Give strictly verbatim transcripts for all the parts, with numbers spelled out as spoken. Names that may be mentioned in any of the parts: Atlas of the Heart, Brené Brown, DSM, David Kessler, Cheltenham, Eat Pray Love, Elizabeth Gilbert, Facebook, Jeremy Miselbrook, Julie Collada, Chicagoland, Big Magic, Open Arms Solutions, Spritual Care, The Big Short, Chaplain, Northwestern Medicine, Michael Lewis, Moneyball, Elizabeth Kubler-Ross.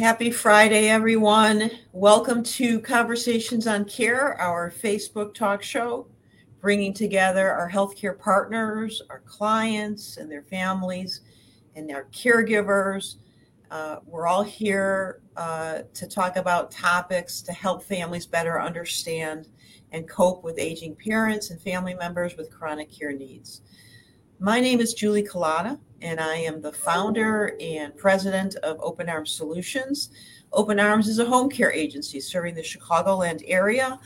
Happy Friday, everyone. Welcome to Conversations on Care, our Facebook talk show, bringing together our healthcare partners, our clients and their families, and our caregivers. Uh, we're all here uh, to talk about topics to help families better understand and cope with aging parents and family members with chronic care needs. My name is Julie Collada, and I am the founder and president of Open Arms Solutions. Open Arms is a home care agency serving the Chicagoland area,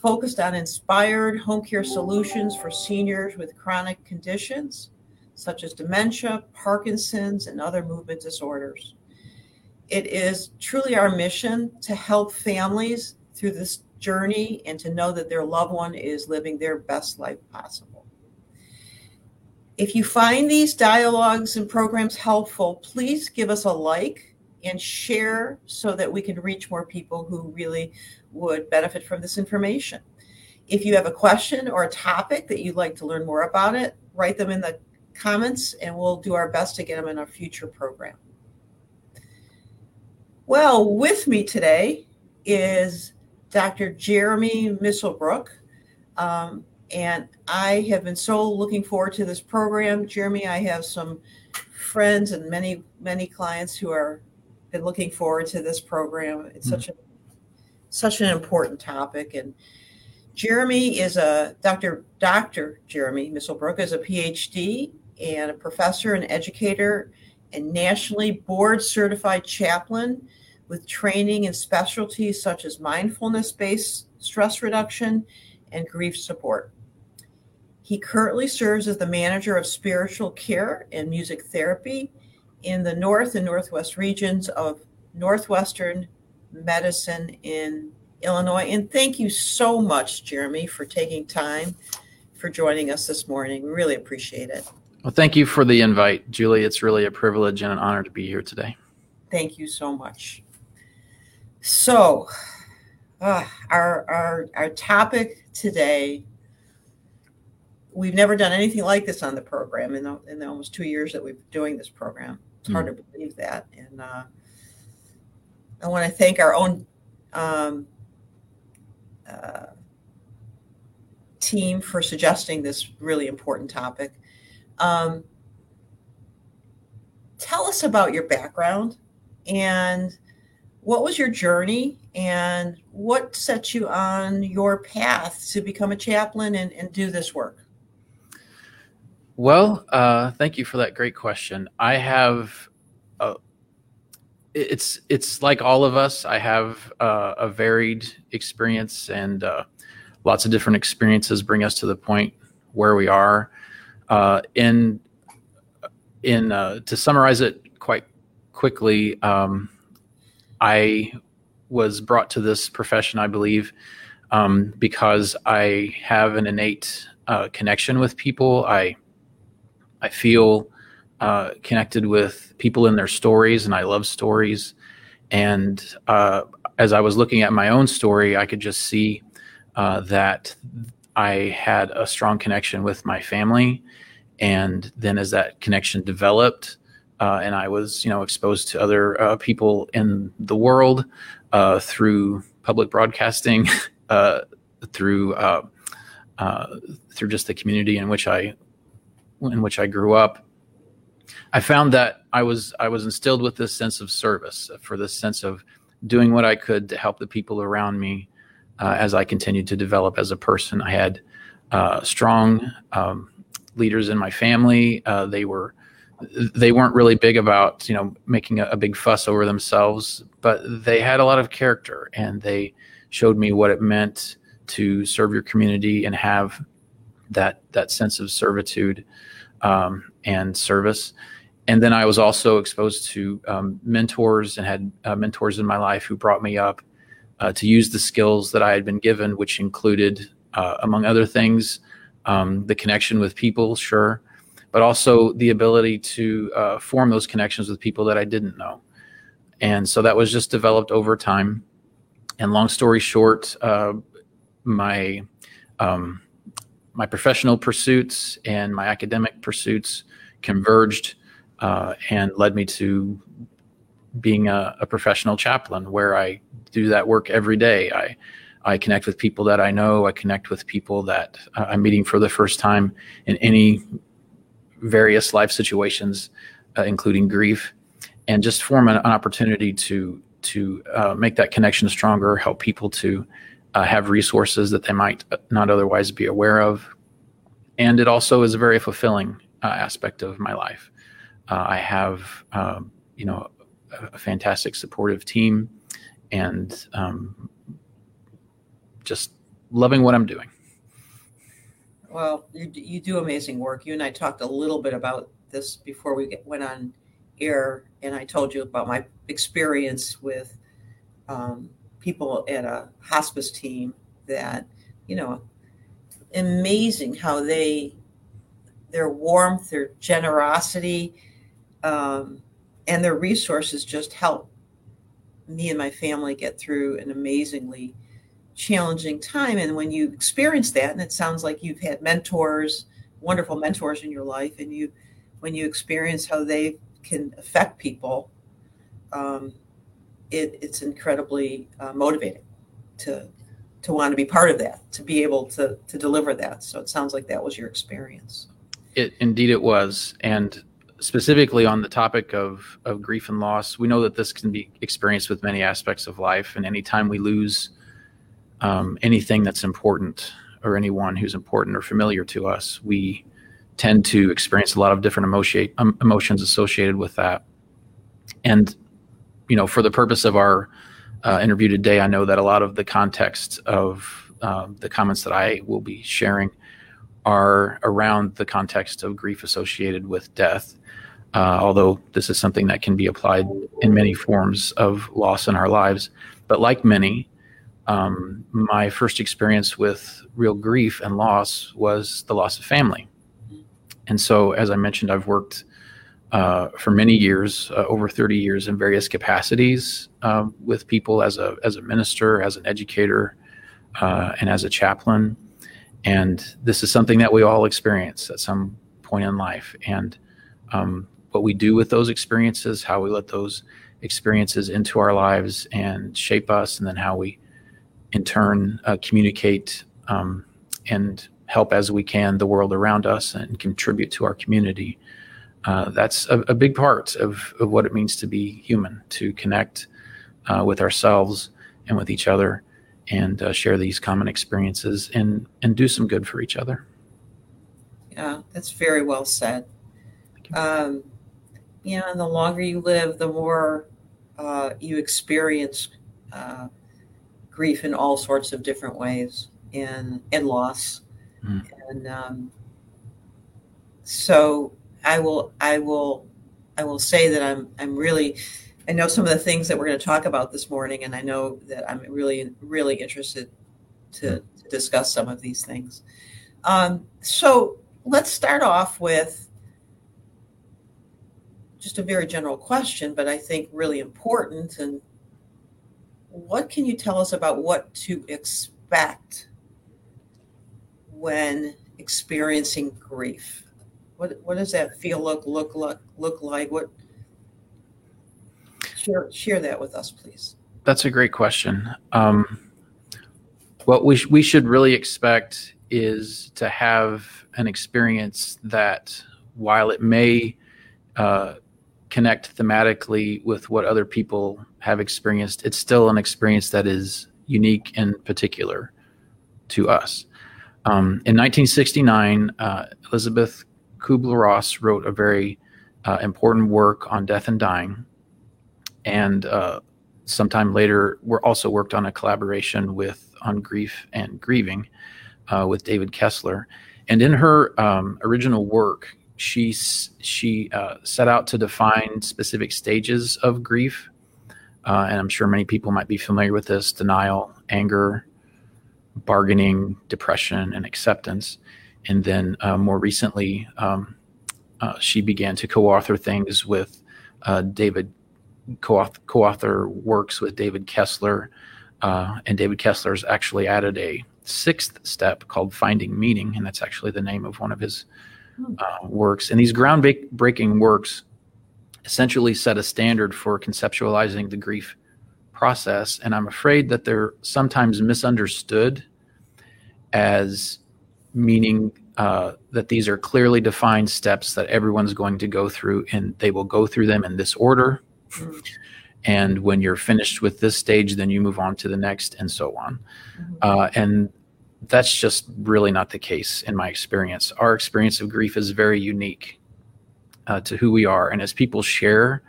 focused on inspired home care solutions for seniors with chronic conditions, such as dementia, Parkinson's, and other movement disorders. It is truly our mission to help families through this journey and to know that their loved one is living their best life possible. If you find these dialogues and programs helpful, please give us a like and share so that we can reach more people who really would benefit from this information. If you have a question or a topic that you'd like to learn more about it, write them in the comments and we'll do our best to get them in our future program. Well, with me today is Doctor Jeremy Miselbrook. Um, And I have been so looking forward to this program. Jeremy, I have some friends and many, many clients who are been looking forward to this program. It's mm-hmm. such a such an important topic. And Jeremy is a Doctor Doctor Jeremy Miselbrook is a P H D and a professor and educator and nationally board certified chaplain with training in specialties such as mindfulness-based stress reduction and grief support. He currently serves as the manager of spiritual care and music therapy in the North and Northwest regions of Northwestern Medicine in Illinois. And thank you so much, Jeremy, for taking time for joining us this morning. We really appreciate it. Well, thank you for the invite, Julie. It's really a privilege and an honor to be here today. Thank you so much. So uh, our, our, our topic today, we've never done anything like this on the program in the, in the almost two years that we've been doing this program. It's hard mm. to believe that. And uh, I want to thank our own um, uh, team for suggesting this really important topic. Um, tell us about your background and what was your journey and what set you on your path to become a chaplain and, and do this work? Well, uh, thank you for that great question. I have, a, it's it's like all of us, I have uh, a varied experience, and uh, lots of different experiences bring us to the point where we are. Uh, in, in uh, to summarize it quite quickly, um, I was brought to this profession, I believe, um, because I have an innate uh, connection with people. I I feel uh, connected with people in their stories, and I love stories. And uh, as I was looking at my own story, I could just see uh, that I had a strong connection with my family. And then as that connection developed, Uh, and I was, you know, exposed to other uh, people in the world uh, through public broadcasting, uh, through uh, uh, through just the community in which I in which I grew up. I found that I was I was instilled with this sense of service, for this sense of doing what I could to help the people around me uh, as I continued to develop as a person. I had uh, strong um, leaders in my family. Uh, they were. They weren't really big about, you know, making a, a big fuss over themselves, but they had a lot of character, and they showed me what it meant to serve your community and have that that sense of servitude um, and service. And then I was also exposed to um, mentors, and had uh, mentors in my life who brought me up uh, to use the skills that I had been given, which included, uh, among other things, um, the connection with people, sure, but also the ability to uh, form those connections with people that I didn't know. And so that was just developed over time. And long story short, uh, my um, my professional pursuits and my academic pursuits converged uh, and led me to being a, a professional chaplain, where I do that work every day. I I connect with people that I know. I connect with people that uh, I'm meeting for the first time in any various life situations, uh, including grief, and just form an, an opportunity to to uh, make that connection stronger, help people to uh, have resources that they might not otherwise be aware of. And it also is a very fulfilling uh, aspect of my life. Uh, I have, um, you know, a, a fantastic supportive team, and um, just loving what I'm doing. Well, you, you do amazing work. You and I talked a little bit about this before we get, went on air, and I told you about my experience with um, people at a hospice team that, you know, amazing how they, their warmth, their generosity, um, and their resources just help me and my family get through an amazingly challenging time. And when you experience that, and it sounds like you've had mentors, wonderful mentors in your life, and you, when you experience how they can affect people, um, it, it's incredibly uh, motivating to to want to be part of that, to be able to to deliver that. So it sounds like that was your experience. It indeed it was, and specifically on the topic of of grief and loss, we know that this can be experienced with many aspects of life, and anytime we lose Um, anything that's important or anyone who's important or familiar to us, we tend to experience a lot of different emotion, um, emotions associated with that. And, you know, for the purpose of our uh, interview today, I know that a lot of the context of uh, the comments that I will be sharing are around the context of grief associated with death, uh, although this is something that can be applied in many forms of loss in our lives. But like many, Um, my first experience with real grief and loss was the loss of family. And so, as I mentioned, I've worked uh, for many years, uh, over thirty years in various capacities uh, with people as a as a minister, as an educator, uh, and as a chaplain. And this is something that we all experience at some point in life. And um, what we do with those experiences, how we let those experiences into our lives and shape us, and then how we in turn, uh, communicate um, and help as we can the world around us and contribute to our community. Uh, that's a, a big part of, of what it means to be human, to connect uh, with ourselves and with each other, and uh, share these common experiences and, and do some good for each other. Yeah, that's very well said. You. Um, you know, the longer you live, the more uh, you experience uh, grief in all sorts of different ways, and and loss. Mm. And um, so I will, I will, I will say that I'm, I'm really, I know some of the things that we're going to talk about this morning, and I know that I'm really, really interested to, to discuss some of these things. Um, so let's start off with just a very general question, but I think really important. And what can you tell us about what to expect when experiencing grief? What what does that feel look look look look like? What share share that with us, please. That's a great question. Um, what we sh- we should really expect is to have an experience that, while it may uh, connect thematically with what other people have experienced, it's still an experience that is unique and particular to us. Um, in nineteen sixty-nine, uh, Elizabeth Kubler-Ross wrote a very uh, important work on death and dying. And uh, sometime later, we also worked on a collaboration with on grief and grieving uh, with David Kessler. And in her um, original work, she, she uh, set out to define specific stages of grief. Uh, and I'm sure many people might be familiar with this: denial, anger, bargaining, depression, and acceptance. And then uh, more recently, um, uh, she began to co-author things with uh, David, co-author, co-author works with David Kessler. Uh, and David Kessler's actually added a sixth step called finding meaning. And that's actually the name of one of his uh, works. And these groundbreaking works essentially set a standard for conceptualizing the grief process. And I'm afraid that they're sometimes misunderstood as meaning uh, that these are clearly defined steps that everyone's going to go through, and they will go through them in this order. Mm-hmm. And when you're finished with this stage, then you move on to the next, and so on. Mm-hmm. Uh, and that's just really not the case in my experience. Our experience of grief is very unique uh, to who we are. And as people share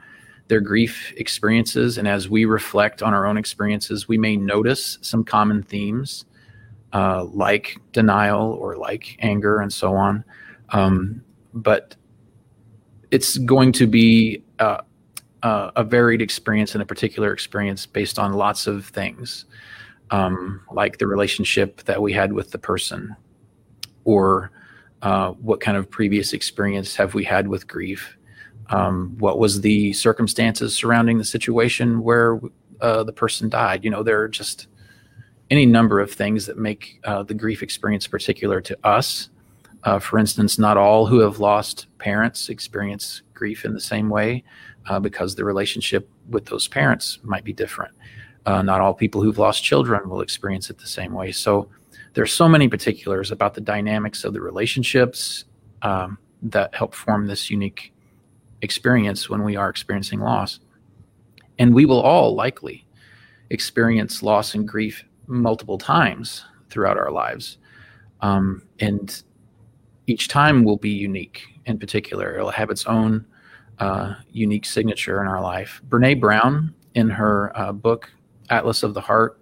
their grief experiences, and as we reflect on our own experiences, we may notice some common themes uh, like denial or like anger and so on. Um, but it's going to be uh, Uh, a varied experience and a particular experience based on lots of things, um, like the relationship that we had with the person, or uh, what kind of previous experience have we had with grief? Um, what was the circumstances surrounding the situation where uh, the person died? You know, there are just any number of things that make uh, the grief experience particular to us. Uh, for instance, not all who have lost parents experience grief in the same way, uh, because the relationship with those parents might be different. Uh, not all people who've lost children will experience it the same way. So there's so many particulars about the dynamics of the relationships um, that help form this unique experience when we are experiencing loss. And we will all likely experience loss and grief multiple times throughout our lives. Um, and each time will be unique in particular. It'll have its own uh, unique signature in our life. Brené Brown, in her uh, book, Atlas of the Heart,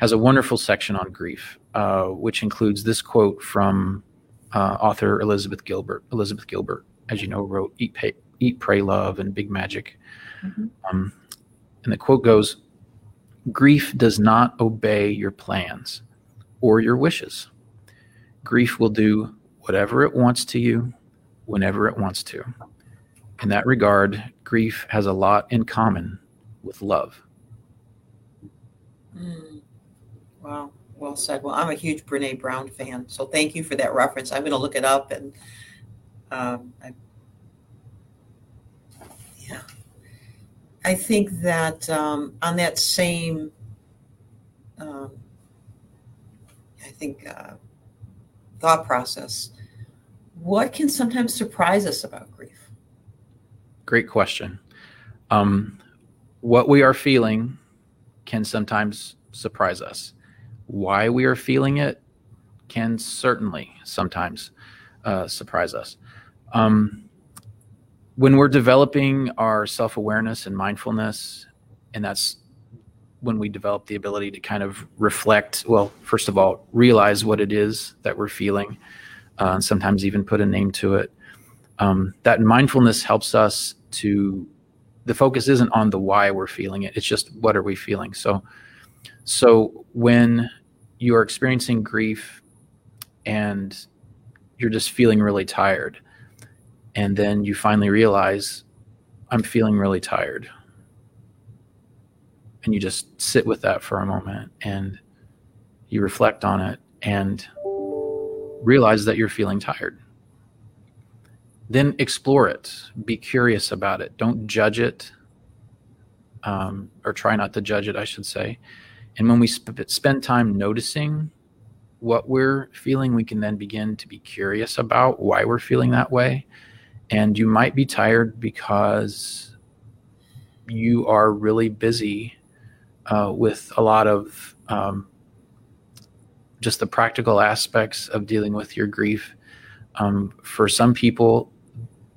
has a wonderful section on grief, uh, which includes this quote from uh, author Elizabeth Gilbert. Elizabeth Gilbert, as you know, wrote Eat Pay, Eat, Pray, Love, and Big Magic. Mm-hmm. Um, and the quote goes, "Grief does not obey your plans or your wishes. Grief will do whatever it wants to you, whenever it wants to. In that regard, grief has a lot in common with love." Mm. Wow, well said. Well, I'm a huge Brené Brown fan, so thank you for that reference. I'm going to look it up, and um, I, yeah, I think that um, on that same, um, I think uh, thought process. What can sometimes surprise us about grief? Great question. Um, what we are feeling can sometimes surprise us. Why we are feeling it can certainly sometimes uh, surprise us. Um, when we're developing our self-awareness and mindfulness, and that's when we develop the ability to kind of reflect, well, first of all, realize what it is that we're feeling, Uh, and sometimes even put a name to it. Um, that mindfulness helps us to, the focus isn't on the why we're feeling it, it's just what are we feeling. So, so when you are experiencing grief and you're just feeling really tired, and then you finally realize, I'm feeling really tired. And you just sit with that for a moment, and you reflect on it, and realize that you're feeling tired. Then explore it. Be curious about it. Don't judge it, um, or try not to judge it, I should say. And when we sp- spend time noticing what we're feeling, we can then begin to be curious about why we're feeling that way. And you might be tired because you are really busy uh, with a lot of um, just the practical aspects of dealing with your grief. Um, for some people,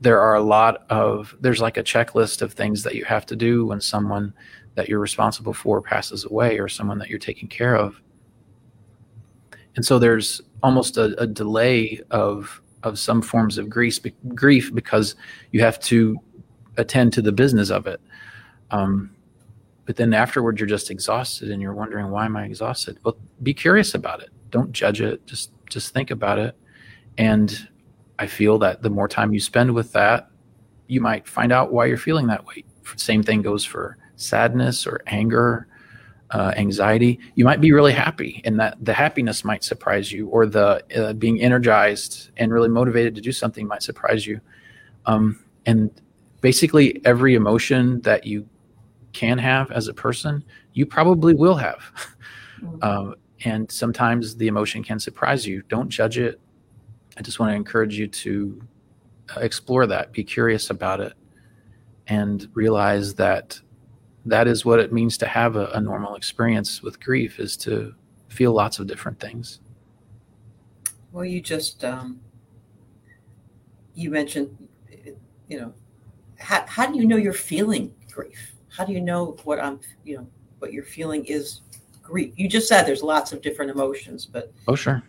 there are a lot of, there's like a checklist of things that you have to do when someone that you're responsible for passes away, or someone that you're taking care of. And so there's almost a, a delay of of some forms of grief, grief because you have to attend to the business of it. Um, But then afterward, you're just exhausted, and you're wondering, why am I exhausted? Well, be curious about it. Don't judge it. Just just think about it. And I feel that the more time you spend with that, you might find out why you're feeling that way. Same thing goes for sadness or anger, uh, anxiety. You might be really happy, and that the happiness might surprise you, or the uh, being energized and really motivated to do something might surprise you. Um, and basically every emotion that you can have as a person, you probably will have. Mm-hmm. Um, and sometimes the emotion can surprise you. Don't judge it. I just want to encourage you to explore that, be curious about it, and realize that that is what it means to have a, a normal experience with grief, is to feel lots of different things. Well, you just, um, you mentioned, you know, how, how do you know you're feeling grief? How do you know what I'm, you know, what you're feeling is grief? You just said there's lots of different emotions, but. Oh, sure.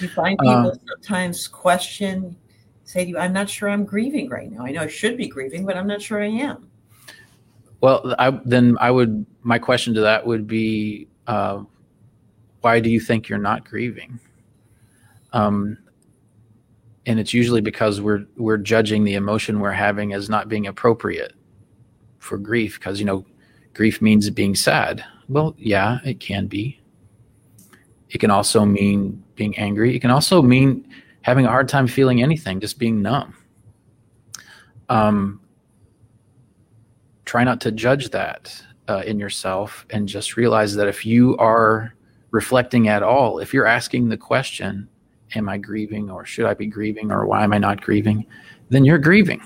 You find people um, sometimes question, say to you, I'm not sure I'm grieving right now. I know I should be grieving, but I'm not sure I am. Well, I, then I would, my question to that would be, uh, why do you think you're not grieving? Um, and it's usually because we're, we're judging the emotion we're having as not being appropriate for grief. Cause you know, grief means being sad. Well, yeah, it can be. It can also mean being angry. It can also mean having a hard time feeling anything, just being numb. Um, try not to judge that uh, in yourself, and just realize that if you are reflecting at all, if you're asking the question, am I grieving, or should I be grieving, or why am I not grieving, then you're grieving.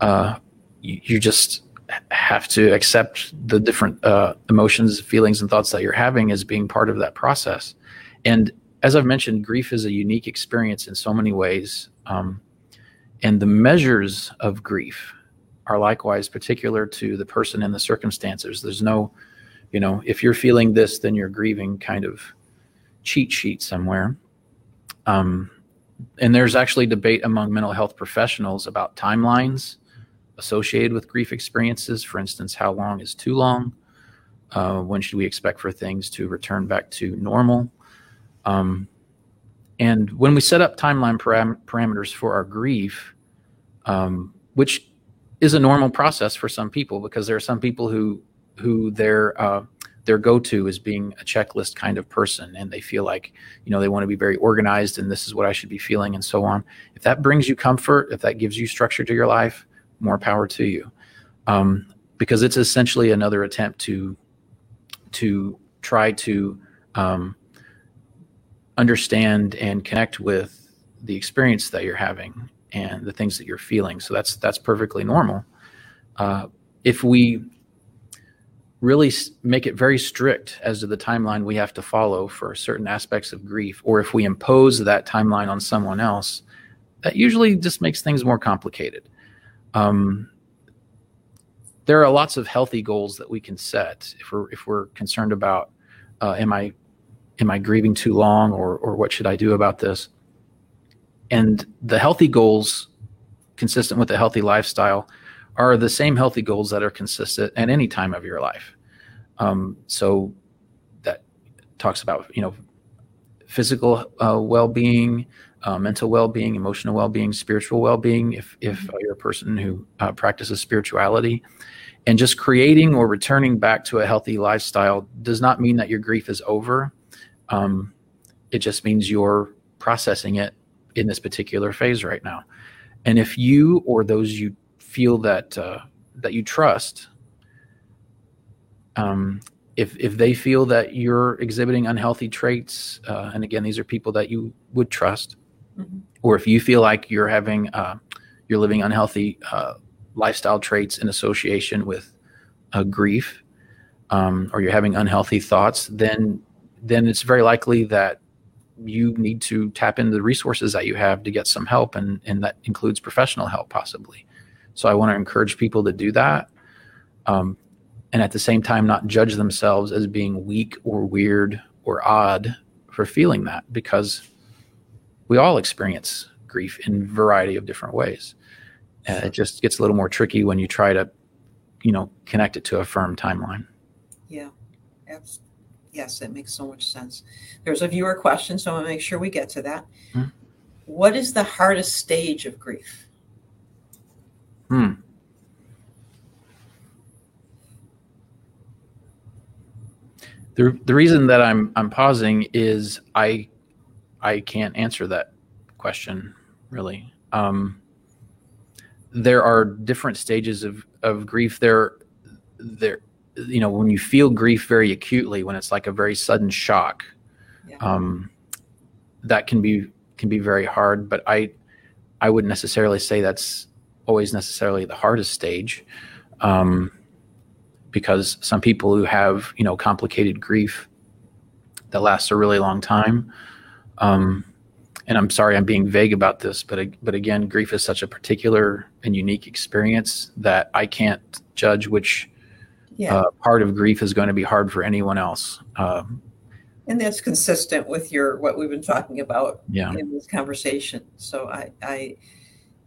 Uh, you, you just have to accept the different uh, emotions, feelings, and thoughts that you're having as being part of that process. And as I've mentioned, grief is a unique experience in so many ways. Um, and the measures of grief are likewise particular to the person and the circumstances. There's no, you know, if you're feeling this, then you're grieving kind of cheat sheet somewhere. Um, and there's actually debate among mental health professionals about timelines associated with grief experiences. For instance, how long is too long? Uh, when should we expect for things to return back to normal? Um, and when we set up timeline param- parameters for our grief, um, which is a normal process for some people, because there are some people who who their uh, their go-to is being a checklist kind of person, and they feel like, you know, they want to be very organized, and this is what I should be feeling, and so on. If that brings you comfort, if that gives you structure to your life, more power to you, um, because it's essentially another attempt to to try to um, understand and connect with the experience that you're having and the things that you're feeling. So that's that's perfectly normal. Uh, if we really make it very strict as to the timeline we have to follow for certain aspects of grief, or if we impose that timeline on someone else, that usually just makes things more complicated. Um, there are lots of healthy goals that we can set if we're if we're concerned about uh, am I am I grieving too long, or or what should I do about this? And the healthy goals consistent with a healthy lifestyle are the same healthy goals that are consistent at any time of your life. Um, so that talks about, you know, physical uh, well-being, uh, mental well-being, emotional well-being, spiritual well-being, if, if uh, you're a person who uh, practices spirituality. And just creating or returning back to a healthy lifestyle does not mean that your grief is over. Um, it just means you're processing it in this particular phase right now. And if you or those you feel that uh, that you trust, um, if if they feel that you're exhibiting unhealthy traits, uh, and again, these are people that you would trust, mm-hmm. or if you feel like you're having uh, you're living unhealthy uh, lifestyle traits in association with uh, grief, um, or you're having unhealthy thoughts, then then it's very likely that you need to tap into the resources that you have to get some help. And, and that includes professional help possibly. So I want to encourage people to do that. Um, and at the same time, not judge themselves as being weak or weird or odd for feeling that, because we all experience grief in a variety of different ways. Uh, it just gets a little more tricky when you try to, you know, connect it to a firm timeline. Yeah, absolutely. Yes, that makes so much sense. There's a viewer question, so I want to make sure we get to that. Hmm. What is the hardest stage of grief? Hmm. The the reason that I'm I'm pausing is I I can't answer that question really. Um, there are different stages of, of grief. There, there, you know, when you feel grief very acutely, when it's like a very sudden shock, yeah. um, that can be can be very hard. But I, I wouldn't necessarily say that's always necessarily the hardest stage, um, because some people who have, you know, complicated grief that lasts a really long time. Um, and I'm sorry, I'm being vague about this, but, but again, grief is such a particular and unique experience that I can't judge which yeah. uh, part of grief is going to be hard for anyone else. Um, and that's consistent with your, what we've been talking about yeah. in this conversation. So I, I,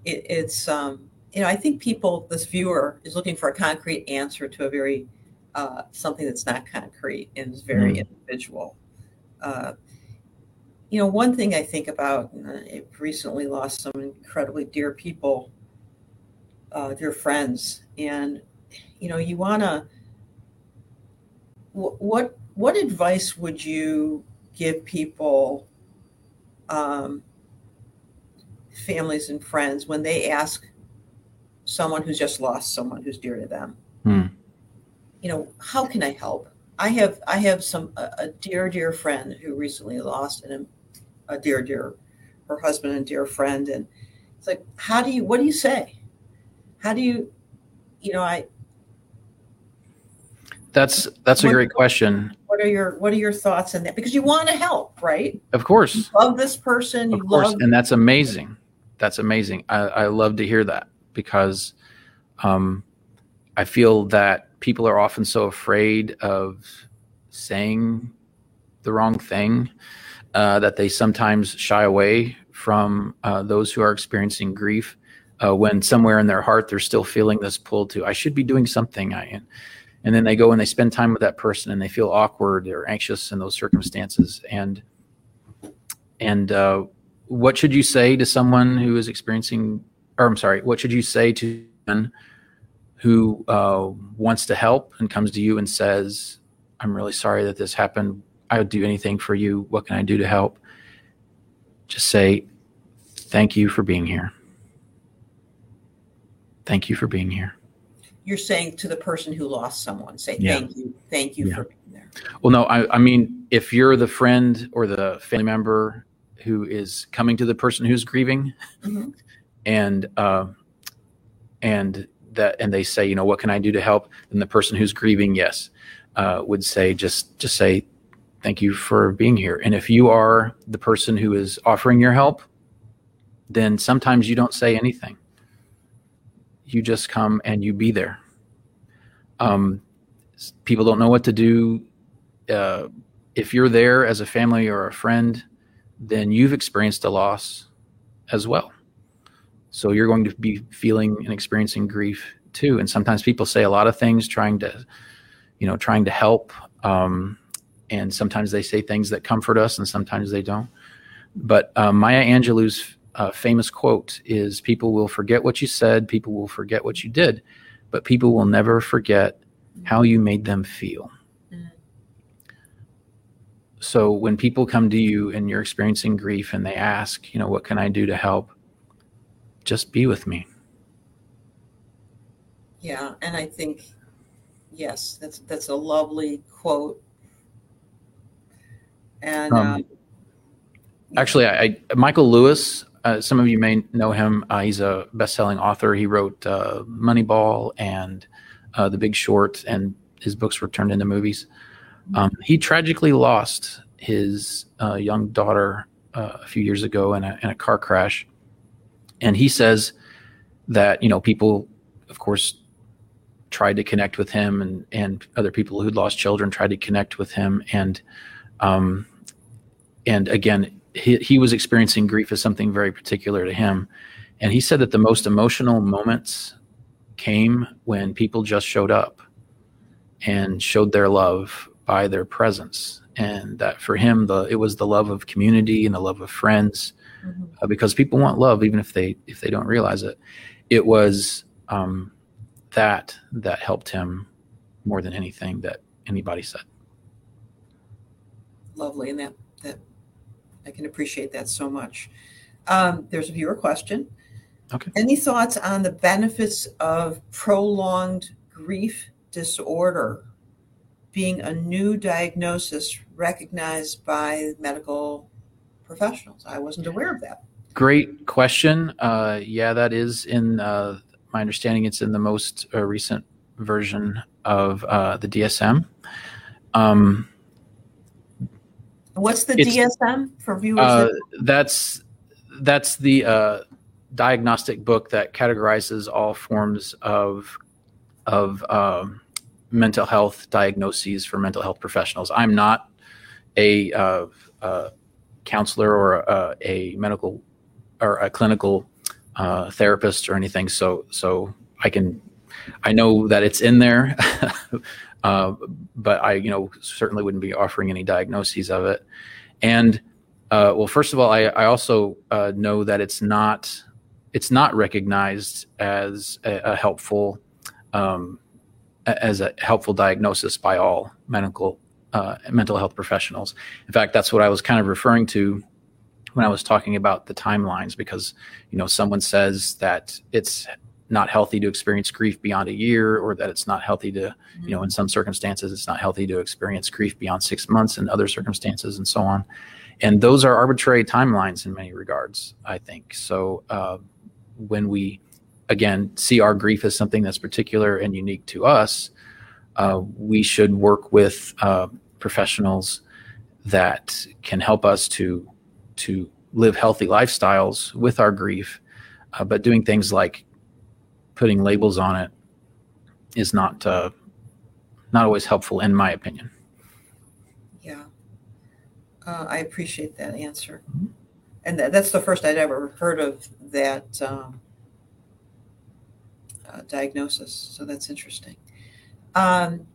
it, it's, um, you know, I think people, this viewer is looking for a concrete answer to a very, uh, something that's not concrete and is very mm. individual. Uh, You know, one thing I think about, and I've recently lost some incredibly dear people, uh, dear friends, and, you know, you want to, wh- what what advice would you give people, um, families and friends, when they ask someone who's just lost someone who's dear to them, hmm. you know, how can I help? I have I have some a, a dear, dear friend who recently lost an a dear, dear, her husband and dear friend. And it's like, how do you, what do you say? How do you, you know, I. That's, that's what, a great question. What are your, what are your thoughts on that? Because you want to help, right? Of course. You love this person. You of course. Love- and that's amazing. That's amazing. I, I love to hear that because um, I feel that people are often so afraid of saying the wrong thing. Uh, that they sometimes shy away from uh, those who are experiencing grief uh, when somewhere in their heart they're still feeling this pull to, I should be doing something. I am. And then they go and they spend time with that person and they feel awkward or anxious in those circumstances. And and uh, what should you say to someone who is experiencing, or I'm sorry, what should you say to someone who uh, wants to help and comes to you and says, I'm really sorry that this happened. I would do anything for you. What can I do to help? Just say, thank you for being here. Thank you for being here. You're saying to the person who lost someone, say, yeah. thank you. Thank you yeah. for being there. Well, no, I, I mean, if you're the friend or the family member who is coming to the person who's grieving mm-hmm. and, uh, and that, and they say, you know, what can I do to help? Then the person who's grieving, yes, uh, would say, just, just say, thank you for being here. And if you are the person who is offering your help, then sometimes you don't say anything. You just come and you be there. Um, people don't know what to do. Uh, if you're there as a family or a friend, then you've experienced a loss as well. So you're going to be feeling and experiencing grief too. And sometimes people say a lot of things trying to, you know, trying to help, um, and sometimes they say things that comfort us and sometimes they don't. But uh, Maya Angelou's uh, famous quote is, people will forget what you said, people will forget what you did, but people will never forget how you made them feel. Mm-hmm. So when people come to you and you're experiencing grief and they ask, you know, what can I do to help? Just be with me. Yeah, and I think, yes, that's that's a lovely quote. And, um, um, actually, I, I Michael Lewis, uh, some of you may know him. Uh, he's a best-selling author. He wrote uh, Moneyball and uh, The Big Short, and his books were turned into movies. Um, he tragically lost his uh, young daughter uh, a few years ago in a, in a car crash. And he says that, you know, people, of course, tried to connect with him, and, and other people who'd lost children tried to connect with him. And um, And again, he, he was experiencing grief as something very particular to him. And he said that the most emotional moments came when people just showed up and showed their love by their presence. And that for him, the, it was the love of community and the love of friends, mm-hmm. uh, because people want love, even if they, if they don't realize it. It was um, that, that helped him more than anything that anybody said. Lovely. And that, that I can appreciate that so much. Um, there's a viewer question. Okay. Any thoughts on the benefits of prolonged grief disorder being a new diagnosis recognized by medical professionals? I wasn't aware of that. Great question. Uh, yeah, that is in uh, my understanding. It's in the most uh, recent version of uh, the D S M. Um, What's the D S M for viewers? Uh, that's that's the uh, diagnostic book that categorizes all forms of of um, mental health diagnoses for mental health professionals. I'm not a uh, uh, counselor or a, a medical or a clinical uh, therapist or anything, so so I can I know that it's in there. Uh, but I, you know, certainly wouldn't be offering any diagnoses of it. And, uh, well, first of all, I, I also uh, know that it's not, it's not recognized as a, a helpful, um, as a helpful diagnosis by all medical, uh, mental health professionals. In fact, that's what I was kind of referring to when I was talking about the timelines, because, you know, someone says that it's not healthy to experience grief beyond a year, or that it's not healthy to, you know, in some circumstances, it's not healthy to experience grief beyond six months in other circumstances and so on. And those are arbitrary timelines in many regards, I think. So uh, when we, again, see our grief as something that's particular and unique to us, uh, we should work with uh, professionals that can help us to, to live healthy lifestyles with our grief, uh, but doing things like putting labels on it is not uh, not always helpful, in my opinion. Yeah, uh, I appreciate that answer, mm-hmm. and th- that's the first I'd ever heard of that um, uh, diagnosis. So that's interesting. Um,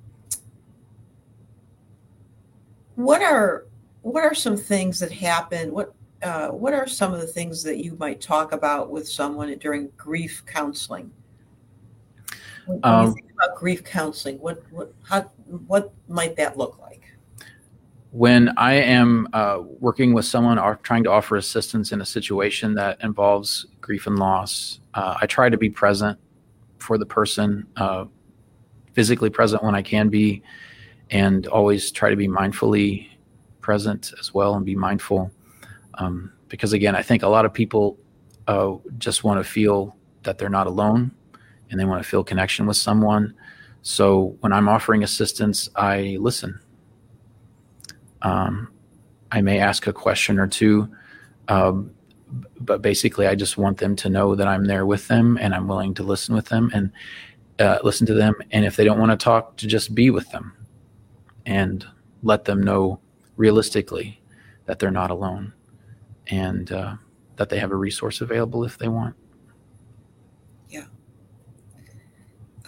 what are what are some things that happen? What uh, what are some of the things that you might talk about with someone during grief counseling? When you think about grief counseling, what what how, what might that look like? When I am uh, working with someone or trying to offer assistance in a situation that involves grief and loss, uh, I try to be present for the person, uh, physically present when I can be, and always try to be mindfully present as well and be mindful. Um, because again, I think a lot of people uh, just want to feel that they're not alone, and they want to feel connection with someone. So when I'm offering assistance, I listen. Um, I may ask a question or two, um, but basically I just want them to know that I'm there with them, and I'm willing to listen with them and uh, listen to them. And if they don't want to talk, to just be with them and let them know realistically that they're not alone, and uh, that they have a resource available if they want.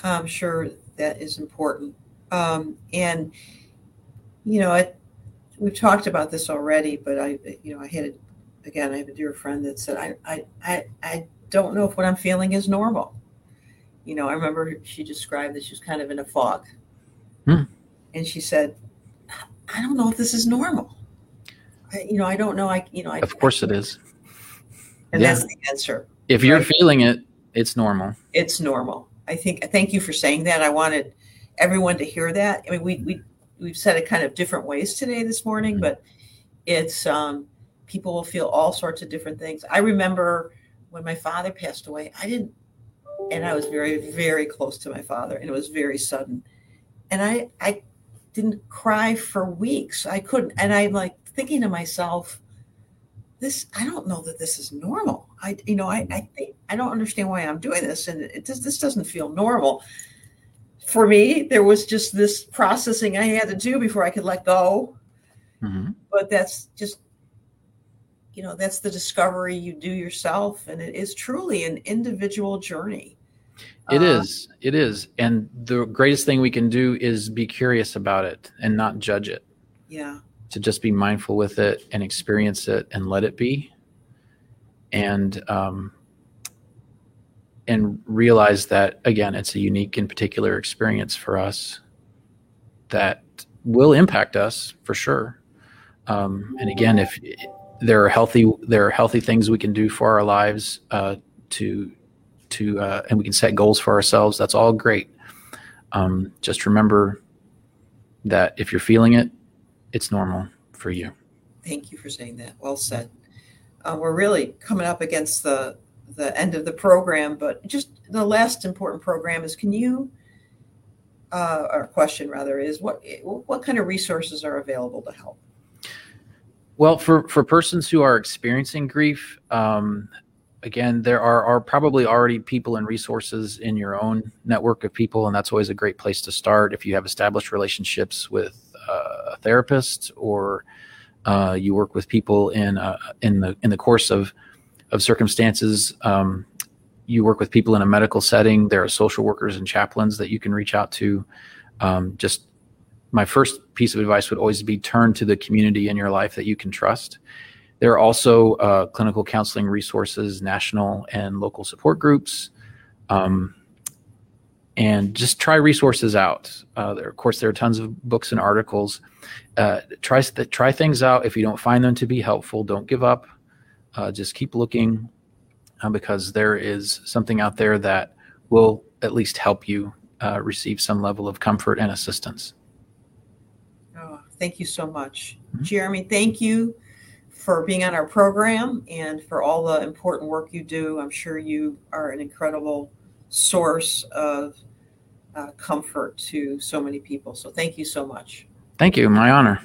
I'm sure that is important. Um, and, you know, I, we've talked about this already, but I, you know, I had, a, again, I have a dear friend that said, I, I, I, I don't know if what I'm feeling is normal. You know, I remember she described that she was kind of in a fog. Hmm. And she said, I don't know if this is normal. I, you know, I don't know. I, you know, I, of course I, it is. And yeah. That's the answer. If you're right? Feeling it, it's normal. It's normal. I think, thank you for saying that. I wanted everyone to hear that. I mean, we, we, we've said it kind of different ways today this morning, mm-hmm. but it's, um, people will feel all sorts of different things. I remember when my father passed away, I didn't, and I was very, very close to my father, and it was very sudden. And I, I didn't cry for weeks. I couldn't. And I'm like thinking to myself, this, I don't know that this is normal. I, you know, I, I think, I don't understand why I'm doing this. And it just, this doesn't feel normal for me. There was just this processing I had to do before I could let go. Mm-hmm. But that's just, you know, that's the discovery you do yourself. And it is truly an individual journey. It uh, is. It is. And the greatest thing we can do is be curious about it and not judge it. Yeah. To just be mindful with it and experience it and let it be, and um, and realize that, again, it's a unique and particular experience for us that will impact us for sure. Um, and again, if there are healthy, there are healthy things we can do for our lives uh, to to, uh, and we can set goals for ourselves. That's all great. Um, just remember that if you're feeling it, it's normal for you. Thank you for saying that. Well said. Uh, we're really coming up against the, the end of the program, but just the last important program is, can you, uh, or question rather is what, what kind of resources are available to help? Well, for, for persons who are experiencing grief, um, again, there are, are probably already people and resources in your own network of people, and that's always a great place to start. If you have established relationships with uh, a therapist, or uh, you work with people in uh, in the in the course of of circumstances, um, you work with people in a medical setting, there are social workers and chaplains that you can reach out to. Um, just my first piece of advice would always be turn to the community in your life that you can trust. There are also uh, clinical counseling resources, national and local support groups, um, and just try resources out. Uh, there, of course, there are tons of books and articles. Uh, try try things out. If you don't find them to be helpful, don't give up. Uh, just keep looking, uh, because there is something out there that will at least help you uh, receive some level of comfort and assistance. Oh, thank you so much. Mm-hmm. Jeremy, thank you for being on our program and for all the important work you do. I'm sure you are an incredible source of uh, comfort to so many people. So thank you so much. Thank you. My honor.